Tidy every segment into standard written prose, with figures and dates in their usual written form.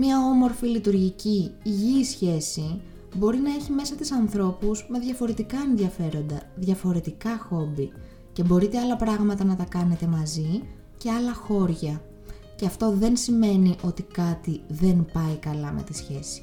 Μια όμορφη, λειτουργική, υγιή σχέση μπορεί να έχει μέσα της ανθρώπους με διαφορετικά ενδιαφέροντα, διαφορετικά χόμπι και μπορείτε άλλα πράγματα να τα κάνετε μαζί και άλλα χώρια. Και αυτό δεν σημαίνει ότι κάτι δεν πάει καλά με τη σχέση.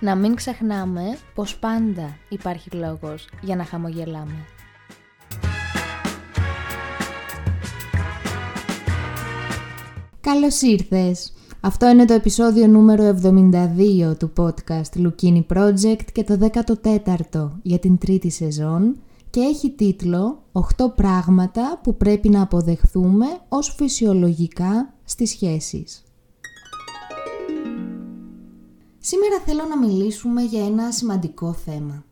να μην ξεχνάμε πως πάντα υπάρχει λόγος για να χαμογελάμε. Καλώς ήρθες! Αυτό είναι το επεισόδιο νούμερο 72 του podcast Λουκίνι Project και το 14ο για την τρίτη σεζόν και έχει τίτλο 8 πράγματα που πρέπει να αποδεχθούμε ως φυσιολογικά στις σχέσεις. Σήμερα θέλω να μιλήσουμε για ένα σημαντικό θέμα.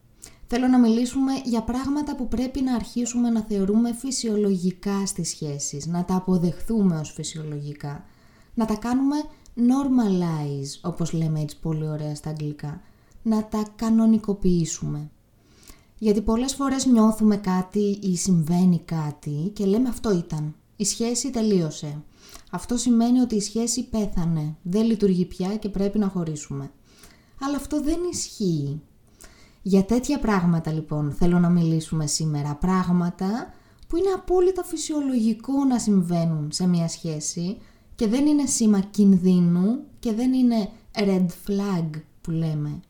Θέλω να μιλήσουμε για πράγματα που πρέπει να αρχίσουμε να θεωρούμε φυσιολογικά στις σχέσεις, να τα αποδεχθούμε ως φυσιολογικά, να τα κάνουμε normalize, όπως λέμε έτσι πολύ ωραία στα αγγλικά, να τα κανονικοποιήσουμε. Γιατί πολλές φορές νιώθουμε κάτι ή συμβαίνει κάτι και λέμε αυτό ήταν, η σχέση τελείωσε. Αυτό σημαίνει ότι η σχέση πέθανε, δεν λειτουργεί πια και πρέπει να χωρίσουμε. Αλλά αυτό δεν ισχύει. Για τέτοια πράγματα λοιπόν θέλω να μιλήσουμε σήμερα. Πράγματα που είναι απόλυτα φυσιολογικό να συμβαίνουν σε μια σχέση και δεν είναι σήμα κινδύνου και δεν είναι red flag που λέμε.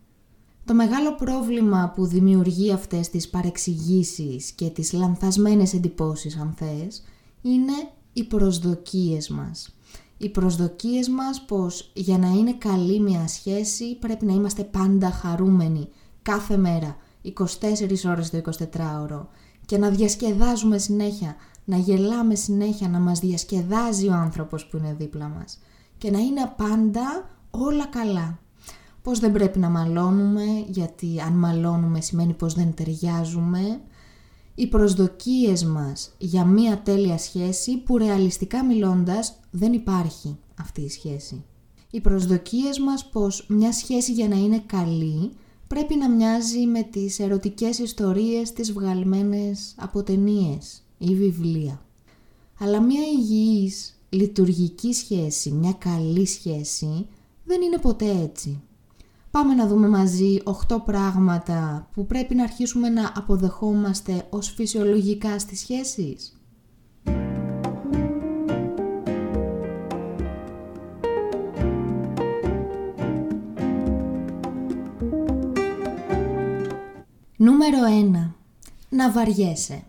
Το μεγάλο πρόβλημα που δημιουργεί αυτές τις παρεξηγήσεις και τις λανθασμένες εντυπώσεις αν θες, είναι οι προσδοκίες μας. Οι προσδοκίες μας πως για να είναι καλή μια σχέση πρέπει να είμαστε πάντα χαρούμενοι κάθε μέρα, 24 ώρες το 24ωρο και να διασκεδάζουμε συνέχεια, να γελάμε συνέχεια, να μας διασκεδάζει ο άνθρωπος που είναι δίπλα μας και να είναι πάντα όλα καλά. Πως δεν πρέπει να μαλώνουμε, γιατί αν μαλώνουμε σημαίνει πως δεν ταιριάζουμε. Οι προσδοκίες μας για μία τέλεια σχέση που ρεαλιστικά μιλώντας δεν υπάρχει αυτή η σχέση. Οι προσδοκίες μας πως μια σχέση για να είναι καλή πρέπει να μοιάζει με τις ερωτικές ιστορίες τις βγαλμένες από ταινίες ή βιβλία. Αλλά μια υγιής, λειτουργική σχέση, μια καλή σχέση δεν είναι ποτέ έτσι. Πάμε να δούμε μαζί 8 πράγματα που πρέπει να αρχίσουμε να αποδεχόμαστε ως φυσιολογικά στις σχέσεις. Νούμερο 1. Να βαριέσαι.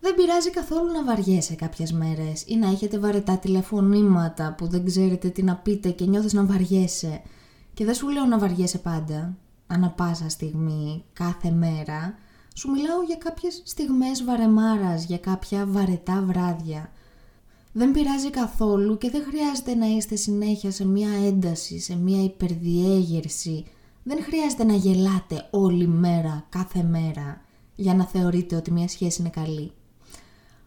Δεν πειράζει καθόλου να βαριέσαι κάποιες μέρες ή να έχετε βαρετά τηλεφωνήματα που δεν ξέρετε τι να πείτε και νιώθεις να βαριέσαι. Και δεν σου λέω να βαριέσαι πάντα, ανά πάσα στιγμή, κάθε μέρα. Σου μιλάω για κάποιες στιγμές βαρεμάρας, για κάποια βαρετά βράδια. Δεν πειράζει καθόλου και δεν χρειάζεται να είστε συνέχεια σε μια ένταση, σε μια υπερδιέγερση. Δεν χρειάζεται να γελάτε όλη μέρα, κάθε μέρα, για να θεωρείτε ότι μια σχέση είναι καλή.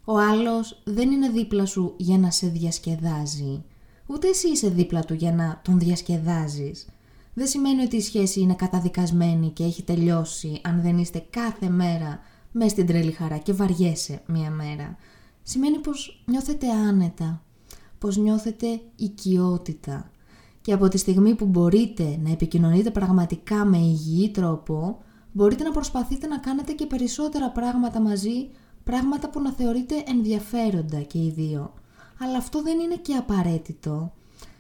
Ο άλλος δεν είναι δίπλα σου για να σε διασκεδάζει. Ούτε εσύ είσαι δίπλα του για να τον διασκεδάζεις. Δεν σημαίνει ότι η σχέση είναι καταδικασμένη και έχει τελειώσει αν δεν είστε κάθε μέρα μες στην τρελή χαρά και βαριέσαι μία μέρα. Σημαίνει πως νιώθετε άνετα, πως νιώθετε οικειότητα. Και από τη στιγμή που μπορείτε να επικοινωνείτε πραγματικά με υγιή τρόπο, μπορείτε να προσπαθείτε να κάνετε και περισσότερα πράγματα μαζί, πράγματα που να θεωρείτε ενδιαφέροντα και οι δύο. Αλλά αυτό δεν είναι και απαραίτητο.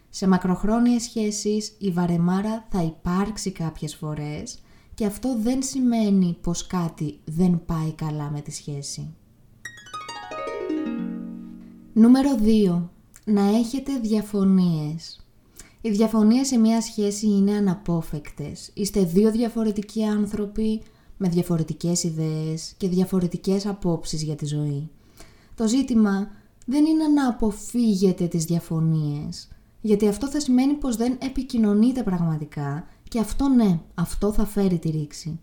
Σε μακροχρόνιες σχέσεις η βαρεμάρα θα υπάρξει κάποιες φορές και αυτό δεν σημαίνει πως κάτι δεν πάει καλά με τη σχέση. Νούμερο 2. Να έχετε διαφωνίες. Οι διαφωνίες σε μια σχέση είναι αναπόφευκτες. Είστε δύο διαφορετικοί άνθρωποι με διαφορετικές ιδέες και διαφορετικές απόψεις για τη ζωή. Το ζήτημα δεν είναι να αποφύγετε τις διαφωνίες, γιατί αυτό θα σημαίνει πως δεν επικοινωνείτε πραγματικά και αυτό ναι, αυτό θα φέρει τη ρήξη.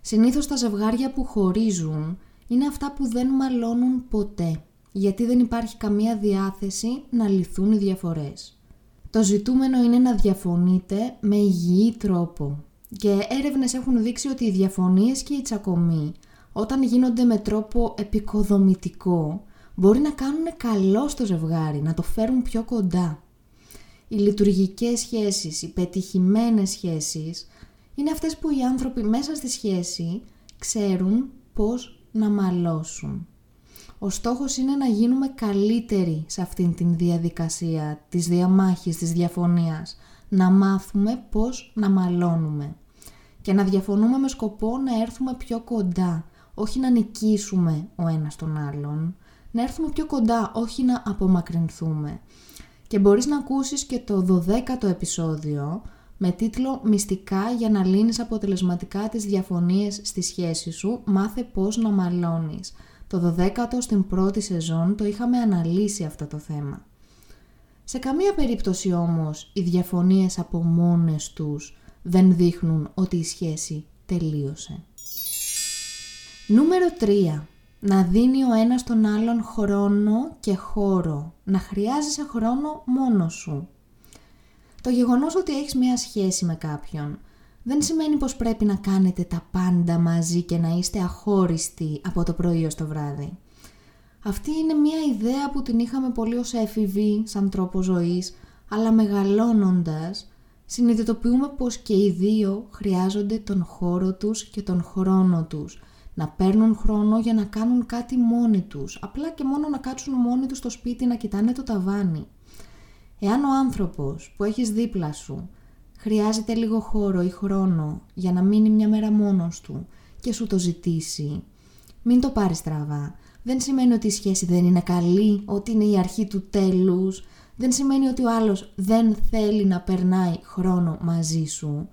Συνήθως τα ζευγάρια που χωρίζουν είναι αυτά που δεν μαλώνουν ποτέ, γιατί δεν υπάρχει καμία διάθεση να λυθούν οι διαφορές. Το ζητούμενο είναι να διαφωνείτε με υγιή τρόπο. Και έρευνες έχουν δείξει ότι οι διαφωνίες και οι τσακωμοί, όταν γίνονται με τρόπο επικοδομητικό, μπορεί να κάνουν καλό στο ζευγάρι, να το φέρουν πιο κοντά. Οι λειτουργικές σχέσεις, οι πετυχημένες σχέσεις, είναι αυτές που οι άνθρωποι μέσα στη σχέση ξέρουν πώς να μαλώσουν. Ο στόχος είναι να γίνουμε καλύτεροι σε αυτήν την διαδικασία της διαμάχης, της διαφωνίας, να μάθουμε πώς να μαλώνουμε. Και να διαφωνούμε με σκοπό να έρθουμε πιο κοντά, όχι να νικήσουμε ο ένας τον άλλον. Να έρθουμε πιο κοντά, όχι να απομακρυνθούμε. Και μπορείς να ακούσεις και το 12ο επεισόδιο με τίτλο «Μυστικά για να λύνεις αποτελεσματικά τις διαφωνίες στη σχέση σου, μάθε πώς να μαλώνεις». Το 12ο στην πρώτη σεζόν το είχαμε αναλύσει αυτό το θέμα. Σε καμία περίπτωση όμως οι διαφωνίες από μόνες τους δεν δείχνουν ότι η σχέση τελείωσε. Νούμερο 3. Να δίνει ο ένας τον άλλον χρόνο και χώρο. Να χρειάζεσαι χρόνο μόνος σου. Το γεγονός ότι έχεις μια σχέση με κάποιον δεν σημαίνει πως πρέπει να κάνετε τα πάντα μαζί και να είστε αχώριστοι από το πρωί ως το βράδυ. Αυτή είναι μια ιδέα που την είχαμε πολύ ως έφηβοι, σαν τρόπο ζωής, αλλά μεγαλώνοντας συνειδητοποιούμε πως και οι δύο χρειάζονται τον χώρο τους και τον χρόνο τους. Να παίρνουν χρόνο για να κάνουν κάτι μόνοι τους, απλά και μόνο να κάτσουν μόνοι τους στο σπίτι να κοιτάνε το ταβάνι. Εάν ο άνθρωπος που έχεις δίπλα σου χρειάζεται λίγο χώρο ή χρόνο για να μείνει μια μέρα μόνος του και σου το ζητήσει, μην το πάρεις στραβά. Δεν σημαίνει ότι η σχέση δεν είναι καλή, ότι είναι η αρχή του τέλους. Δεν σημαίνει ότι ο άλλος δεν θέλει να περνάει χρόνο μαζί σου.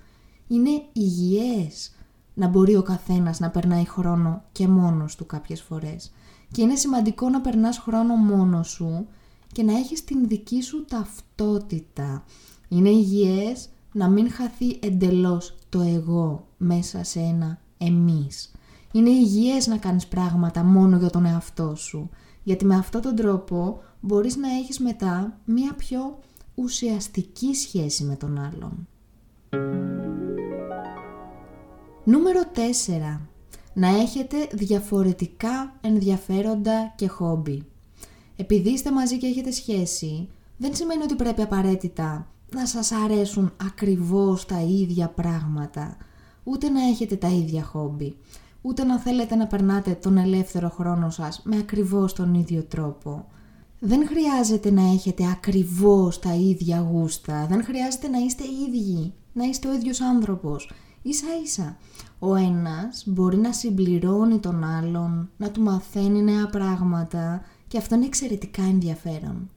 Είναι υγιές να μπορεί ο καθένας να περνάει χρόνο και μόνος του κάποιες φορές. Και είναι σημαντικό να περνάς χρόνο μόνος σου και να έχεις την δική σου ταυτότητα. Είναι υγιές να μην χαθεί εντελώς το εγώ μέσα σε ένα εμείς. Είναι υγιές να κάνεις πράγματα μόνο για τον εαυτό σου, γιατί με αυτόν τον τρόπο μπορείς να έχεις μετά μία πιο ουσιαστική σχέση με τον άλλον. Νούμερο 4. Να έχετε διαφορετικά ενδιαφέροντα και χόμπι. Επειδή είστε μαζί και έχετε σχέση, δεν σημαίνει ότι πρέπει απαραίτητα να σας αρέσουν ακριβώς τα ίδια πράγματα, ούτε να έχετε τα ίδια χόμπι, ούτε να θέλετε να περνάτε τον ελεύθερο χρόνο σας με ακριβώς τον ίδιο τρόπο. Δεν χρειάζεται να έχετε ακριβώς τα ίδια γούστα, δεν χρειάζεται να είστε ίδιοι, να είστε ο ίδιος άνθρωπος. Ίσα ίσα, ο ένας μπορεί να συμπληρώνει τον άλλον, να του μαθαίνει νέα πράγματα και αυτό είναι εξαιρετικά ενδιαφέρον.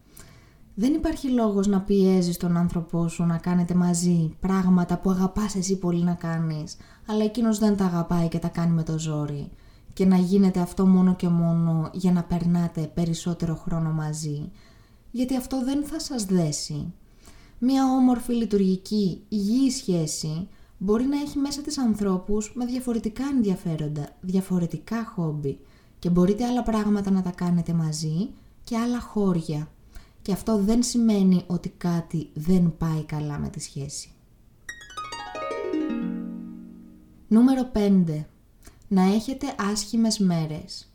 Δεν υπάρχει λόγος να πιέζεις τον άνθρωπό σου να κάνετε μαζί πράγματα που αγαπάς εσύ πολύ να κάνεις, αλλά εκείνος δεν τα αγαπάει και τα κάνει με το ζόρι. Και να γίνεται αυτό μόνο και μόνο για να περνάτε περισσότερο χρόνο μαζί, γιατί αυτό δεν θα σας δέσει. Μια όμορφη, λειτουργική, υγιή σχέση μπορεί να έχει μέσα της ανθρώπους με διαφορετικά ενδιαφέροντα, διαφορετικά χόμπι και μπορείτε άλλα πράγματα να τα κάνετε μαζί και άλλα χώρια. Και αυτό δεν σημαίνει ότι κάτι δεν πάει καλά με τη σχέση. Νούμερο 5. Να έχετε άσχημες μέρες.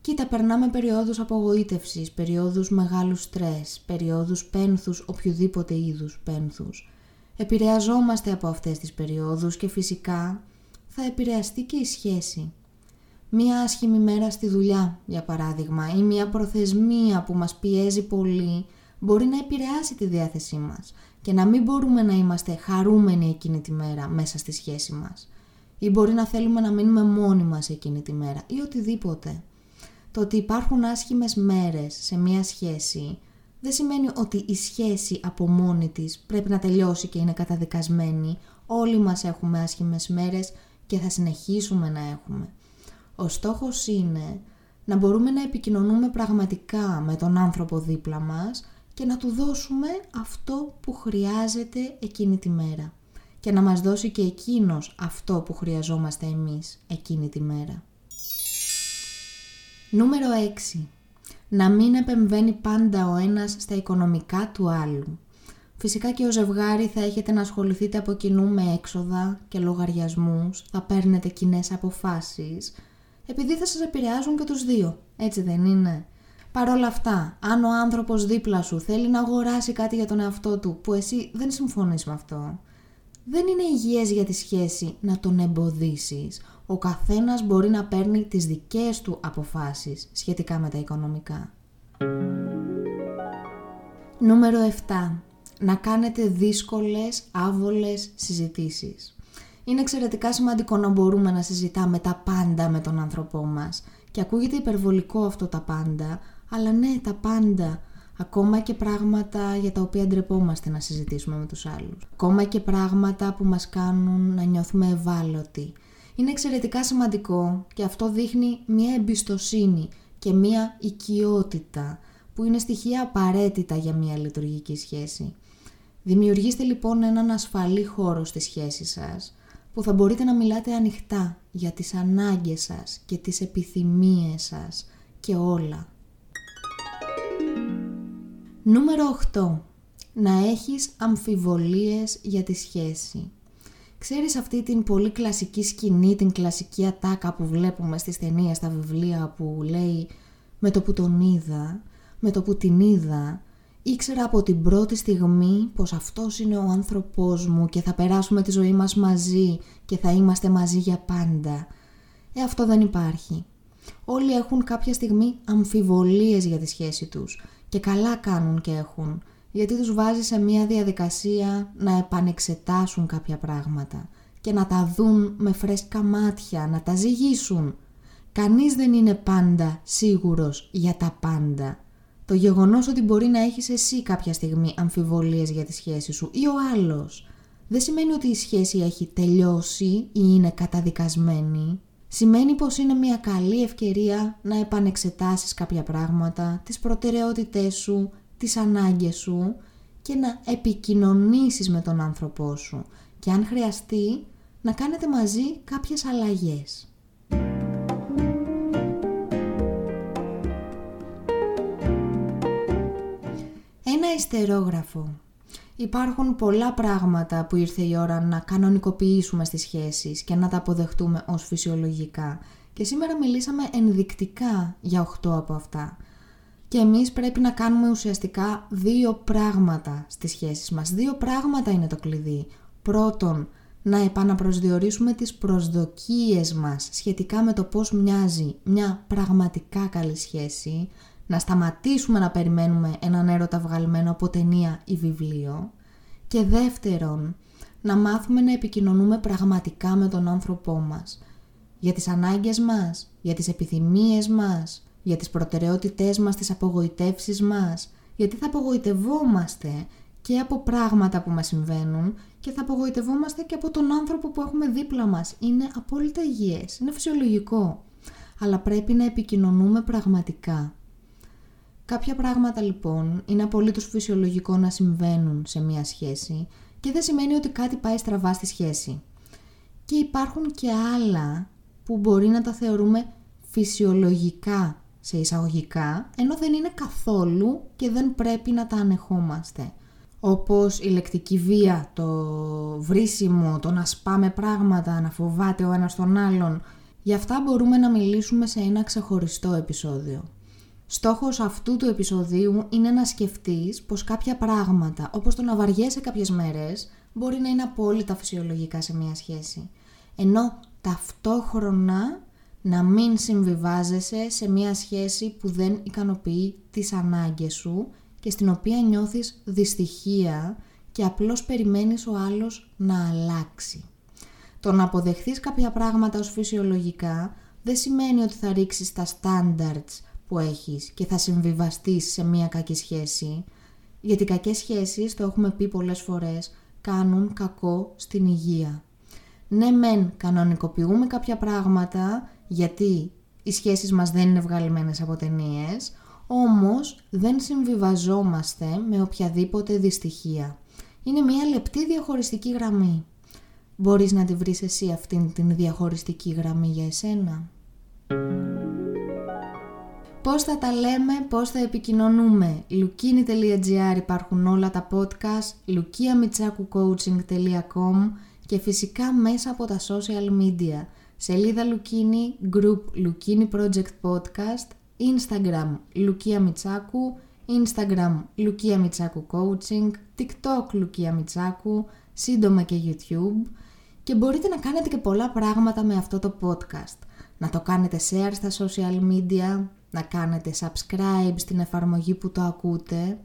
Κοίτα, περνάμε περιόδους απογοήτευσης, περιόδους μεγάλου στρες, περιόδους πένθους, οποιοδήποτε είδους πένθους. Επηρεαζόμαστε από αυτές τις περιόδους και φυσικά θα επηρεαστεί και η σχέση. Μία άσχημη μέρα στη δουλειά, για παράδειγμα, ή μία προθεσμία που μας πιέζει πολύ, μπορεί να επηρεάσει τη διάθεσή μας και να μην μπορούμε να είμαστε χαρούμενοι εκείνη τη μέρα μέσα στη σχέση μας. Ή μπορεί να θέλουμε να μείνουμε μόνοι μας εκείνη τη μέρα ή οτιδήποτε. Το ότι υπάρχουν άσχημες μέρες σε μία σχέση δεν σημαίνει ότι η σχέση από μόνη της πρέπει να τελειώσει και είναι καταδικασμένη. Όλοι μας έχουμε άσχημες μέρες και θα συνεχίσουμε να έχουμε. Ο στόχος είναι να μπορούμε να επικοινωνούμε πραγματικά με τον άνθρωπο δίπλα μας και να του δώσουμε αυτό που χρειάζεται εκείνη τη μέρα και να μας δώσει και εκείνος αυτό που χρειαζόμαστε εμείς εκείνη τη μέρα. Νούμερο 6. Να μην επεμβαίνει πάντα ο ένας στα οικονομικά του άλλου. Φυσικά και ως ζευγάρι θα έχετε να ασχοληθείτε από κοινού με έξοδα και λογαριασμούς, θα παίρνετε κοινές αποφάσεις, επειδή θα σας επηρεάζουν και τους δύο, έτσι δεν είναι? Παρ' όλα αυτά, αν ο άνθρωπος δίπλα σου θέλει να αγοράσει κάτι για τον εαυτό του που εσύ δεν συμφωνείς με αυτό, δεν είναι υγιές για τη σχέση να τον εμποδίσεις. Ο καθένας μπορεί να παίρνει τις δικές του αποφάσεις σχετικά με τα οικονομικά. Νούμερο 7. Να κάνετε δύσκολες, άβολες συζητήσεις. Είναι εξαιρετικά σημαντικό να μπορούμε να συζητάμε τα πάντα με τον άνθρωπό μας. Και ακούγεται υπερβολικό αυτό τα πάντα, αλλά ναι, τα πάντα. Ακόμα και πράγματα για τα οποία ντρεπόμαστε να συζητήσουμε με τους άλλους. Ακόμα και πράγματα που μας κάνουν να νιώθουμε ευάλωτοι. Είναι εξαιρετικά σημαντικό και αυτό δείχνει μια εμπιστοσύνη και μια οικειότητα που είναι στοιχεία απαραίτητα για μια λειτουργική σχέση. Δημιουργήστε λοιπόν έναν ασφαλή χώρο στη σχέση σας που θα μπορείτε να μιλάτε ανοιχτά για τις ανάγκες σας και τις επιθυμίες σας και όλα. Νούμερο 8. Να έχεις αμφιβολίες για τη σχέση. Ξέρεις αυτή την πολύ κλασική σκηνή, την κλασική ατάκα που βλέπουμε στις ταινίες, στα βιβλία που λέει «με το που τον είδα, με το που την είδα, ήξερα από την πρώτη στιγμή πως αυτός είναι ο άνθρωπός μου και θα περάσουμε τη ζωή μας μαζί και θα είμαστε μαζί για πάντα». Αυτό δεν υπάρχει. Όλοι έχουν κάποια στιγμή αμφιβολίες για τη σχέση τους και καλά κάνουν και έχουν, γιατί τους βάζει σε μια διαδικασία να επανεξετάσουν κάποια πράγματα και να τα δουν με φρέσκα μάτια, να τα ζυγίσουν. Κανείς δεν είναι πάντα σίγουρος για τα πάντα. Το γεγονός ότι μπορεί να έχεις εσύ κάποια στιγμή αμφιβολίες για τη σχέση σου ή ο άλλος, δεν σημαίνει ότι η σχέση έχει τελειώσει ή είναι καταδικασμένη. Σημαίνει πως είναι μια καλή ευκαιρία να επανεξετάσεις κάποια πράγματα, τις προτεραιότητές σου, τις ανάγκες σου και να επικοινωνήσεις με τον άνθρωπό σου και αν χρειαστεί να κάνετε μαζί κάποιες αλλαγές. Ένα ιστερόγραφο. Υπάρχουν πολλά πράγματα που ήρθε η ώρα να κανονικοποιήσουμε στις σχέσεις και να τα αποδεχτούμε ως φυσιολογικά και σήμερα μιλήσαμε ενδεικτικά για 8 από αυτά. Και εμείς πρέπει να κάνουμε ουσιαστικά 2 πράγματα στις σχέσεις μας. 2 πράγματα είναι το κλειδί. Πρώτον, να επαναπροσδιορίσουμε τις προσδοκίες μας σχετικά με το πώς μοιάζει μια πραγματικά καλή σχέση. Να σταματήσουμε να περιμένουμε έναν έρωτα βγαλμένο από ταινία ή βιβλίο. Και δεύτερον, να μάθουμε να επικοινωνούμε πραγματικά με τον άνθρωπό μας. Για τις ανάγκες μας, για τις επιθυμίες μας, για τις προτεραιότητές μας, τις απογοητεύσεις μας, γιατί θα απογοητευόμαστε και από πράγματα που μας συμβαίνουν και θα απογοητευόμαστε και από τον άνθρωπο που έχουμε δίπλα μας. Είναι απόλυτα υγιές, είναι φυσιολογικό, αλλά πρέπει να επικοινωνούμε πραγματικά. Κάποια πράγματα λοιπόν είναι απολύτως φυσιολογικό να συμβαίνουν σε μια σχέση και δεν σημαίνει ότι κάτι πάει στραβά στη σχέση. Και υπάρχουν και άλλα που μπορεί να τα θεωρούμε φυσιολογικά σε εισαγωγικά, ενώ δεν είναι καθόλου και δεν πρέπει να τα ανεχόμαστε. Όπως η λεκτική βία, το βρίσιμο, το να σπάμε πράγματα, να φοβάται ο ένας τον άλλον. Γι' αυτά μπορούμε να μιλήσουμε σε ένα ξεχωριστό επεισόδιο. Στόχος αυτού του επεισοδίου είναι να σκεφτείς πως κάποια πράγματα, όπως το να βαριέσαι κάποιες μέρες, μπορεί να είναι απόλυτα φυσιολογικά σε μια σχέση. Ενώ ταυτόχρονα να μην συμβιβάζεσαι σε μια σχέση που δεν ικανοποιεί τις ανάγκες σου και στην οποία νιώθεις δυστυχία και απλώς περιμένεις ο άλλος να αλλάξει. Το να αποδεχθείς κάποια πράγματα ως φυσιολογικά δεν σημαίνει ότι θα ρίξεις τα standards που έχεις και θα συμβιβαστείς σε μια κακή σχέση, γιατί κακές σχέσεις, το έχουμε πει πολλές φορές, κάνουν κακό στην υγεία. ναι μεν κανονικοποιούμε κάποια πράγματα γιατί οι σχέσεις μας δεν είναι βγαλμένες από ταινίες, όμως δεν συμβιβαζόμαστε με οποιαδήποτε δυστυχία. Είναι μια λεπτή διαχωριστική γραμμή. Μπορείς να τη βρεις εσύ αυτήν την διαχωριστική γραμμή για εσένα? Πώς θα τα λέμε, πώς θα επικοινωνούμε? Λουκίνι.gr υπάρχουν όλα τα podcast, Λουκία Μητσάκου Coaching.com και φυσικά μέσα από τα social media. Σελίδα Λουκίνι, group Λουκίνι Project Podcast, Instagram Λουκία Μητσάκου, Instagram Λουκία Μητσάκου Coaching, TikTok Λουκία Μητσάκου, σύντομα και YouTube. Και μπορείτε να κάνετε και πολλά πράγματα με αυτό το podcast. Να το κάνετε share στα social media, να κάνετε subscribe στην εφαρμογή που το ακούτε,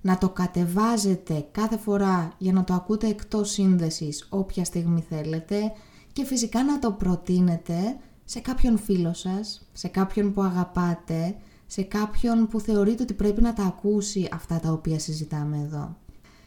να το κατεβάζετε κάθε φορά για να το ακούτε εκτός σύνδεσης όποια στιγμή θέλετε και φυσικά να το προτείνετε σε κάποιον φίλο σας, σε κάποιον που αγαπάτε, σε κάποιον που θεωρείτε ότι πρέπει να τα ακούσει αυτά τα οποία συζητάμε εδώ.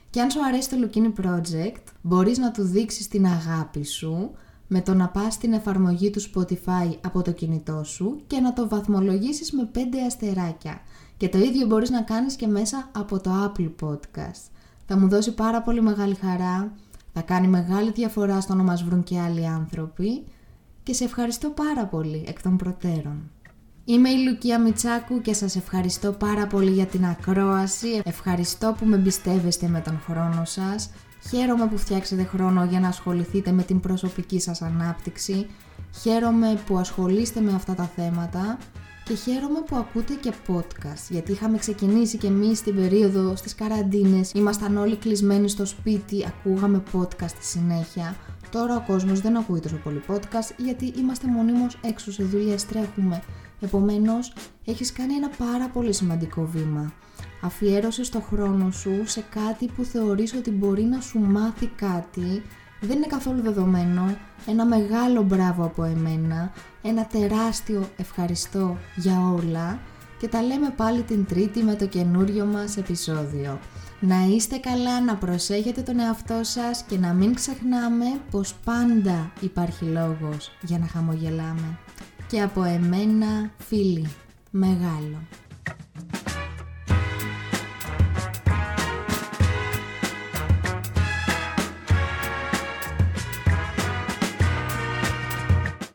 Και αν σου αρέσει το Λουκίνι Project, μπορείς να του δείξεις την αγάπη σου με το να πας στην εφαρμογή του Spotify από το κινητό σου και να το βαθμολογήσεις με 5 αστεράκια. Και το ίδιο μπορείς να κάνεις και μέσα από το Apple Podcast. Θα μου δώσει πάρα πολύ μεγάλη χαρά, θα κάνει μεγάλη διαφορά στο να μας βρουν και άλλοι άνθρωποι και σε ευχαριστώ πάρα πολύ εκ των προτέρων. Είμαι η Λουκία Μητσάκου και σας ευχαριστώ πάρα πολύ για την ακρόαση. Ευχαριστώ που με εμπιστεύεστε με τον χρόνο σας. Χαίρομαι που φτιάξετε χρόνο για να ασχοληθείτε με την προσωπική σας ανάπτυξη. Χαίρομαι που ασχολείστε με αυτά τα θέματα. Και χαίρομαι που ακούτε και podcast, γιατί είχαμε ξεκινήσει και εμείς την περίοδο στις καραντίνες. Ήμασταν όλοι κλεισμένοι στο σπίτι, ακούγαμε podcast στη συνέχεια. Τώρα ο κόσμος δεν ακούει τόσο πολύ podcast, γιατί είμαστε μονίμως έξω σε δουλειές, τρέχουμε. Επομένως, έχεις κάνει ένα πάρα πολύ σημαντικό βήμα. Αφιέρωσες το χρόνο σου σε κάτι που θεωρείς ότι μπορεί να σου μάθει κάτι. Δεν είναι καθόλου δεδομένο. Ένα μεγάλο μπράβο από εμένα, ένα τεράστιο ευχαριστώ για όλα και τα λέμε πάλι την Τρίτη με το καινούριο μας επεισόδιο. Να είστε καλά, να προσέχετε τον εαυτό σας και να μην ξεχνάμε πως πάντα υπάρχει λόγος για να χαμογελάμε. Και από εμένα, φίλοι, μεγάλο.